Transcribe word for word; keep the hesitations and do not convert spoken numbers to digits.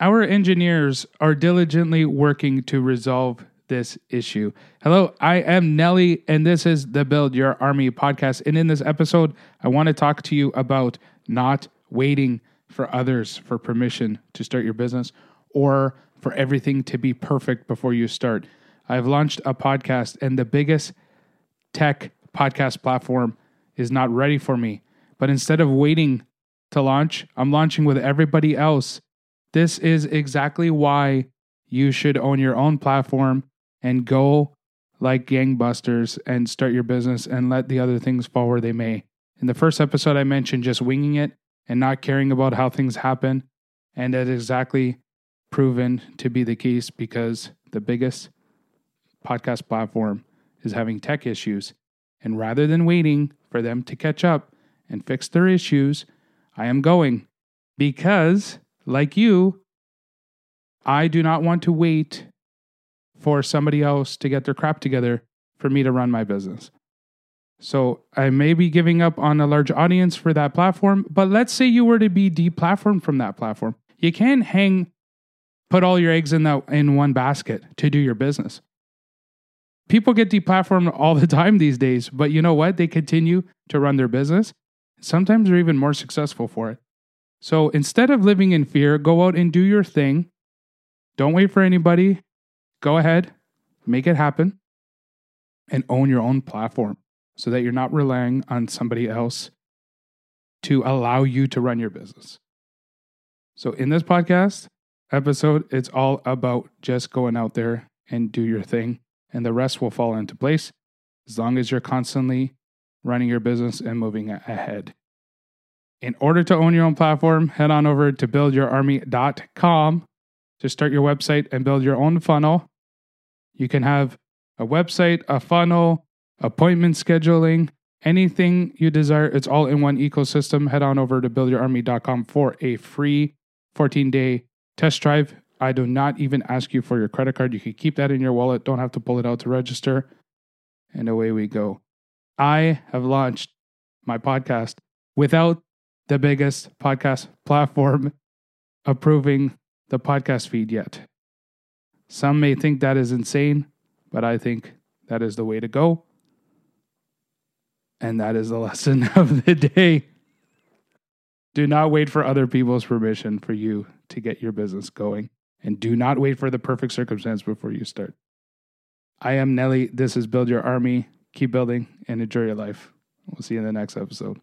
Our engineers are diligently working to resolve this issue. Hello, I am Nelly, and this is the Build Your Army podcast. And in this episode, I want to talk to you about not waiting for others for permission to start your business or for everything to be perfect before you start. I've launched a podcast, and the biggest tech podcast platform is not ready for me. But instead of waiting to launch, I'm launching with everybody else. This is exactly why you should own your own platform and go like gangbusters and start your business and let the other things fall where they may. In the first episode, I mentioned just winging it and not caring about how things happen. And that is exactly proven to be the case because the biggest podcast platform is having tech issues. And rather than waiting for them to catch up and fix their issues, I am going because, like you, I do not want to wait for somebody else to get their crap together for me to run my business. So I may be giving up on a large audience for that platform, but let's say you were to be deplatformed from that platform. You can't hang, put all your eggs in that in one basket to do your business. People get deplatformed all the time these days, but you know what? They continue to run their business. Sometimes they're even more successful for it. So instead of living in fear, go out and do your thing. Don't wait for anybody. Go ahead, make it happen, and own your own platform so that you're not relying on somebody else to allow you to run your business. So in this podcast episode, it's all about just going out there and do your thing, and the rest will fall into place as long as you're constantly running your business and moving ahead. In order to own your own platform, head on over to build your army dot com to start your website and build your own funnel. You can have a website, a funnel, appointment scheduling, anything you desire. It's all in one ecosystem. Head on over to build your army dot com for a free fourteen-day test drive. I do not even ask you for your credit card. You can keep that in your wallet. Don't have to pull it out to register. And away we go. I have launched my podcast without the biggest podcast platform approving the podcast feed yet. Some may think that is insane, but I think that is the way to go. And that is the lesson of the day. Do not wait for other people's permission for you to get your business going. And do not wait for the perfect circumstance before you start. I am Nelly. This is Build Your Army. Keep building and enjoy your life. We'll see you in the next episode.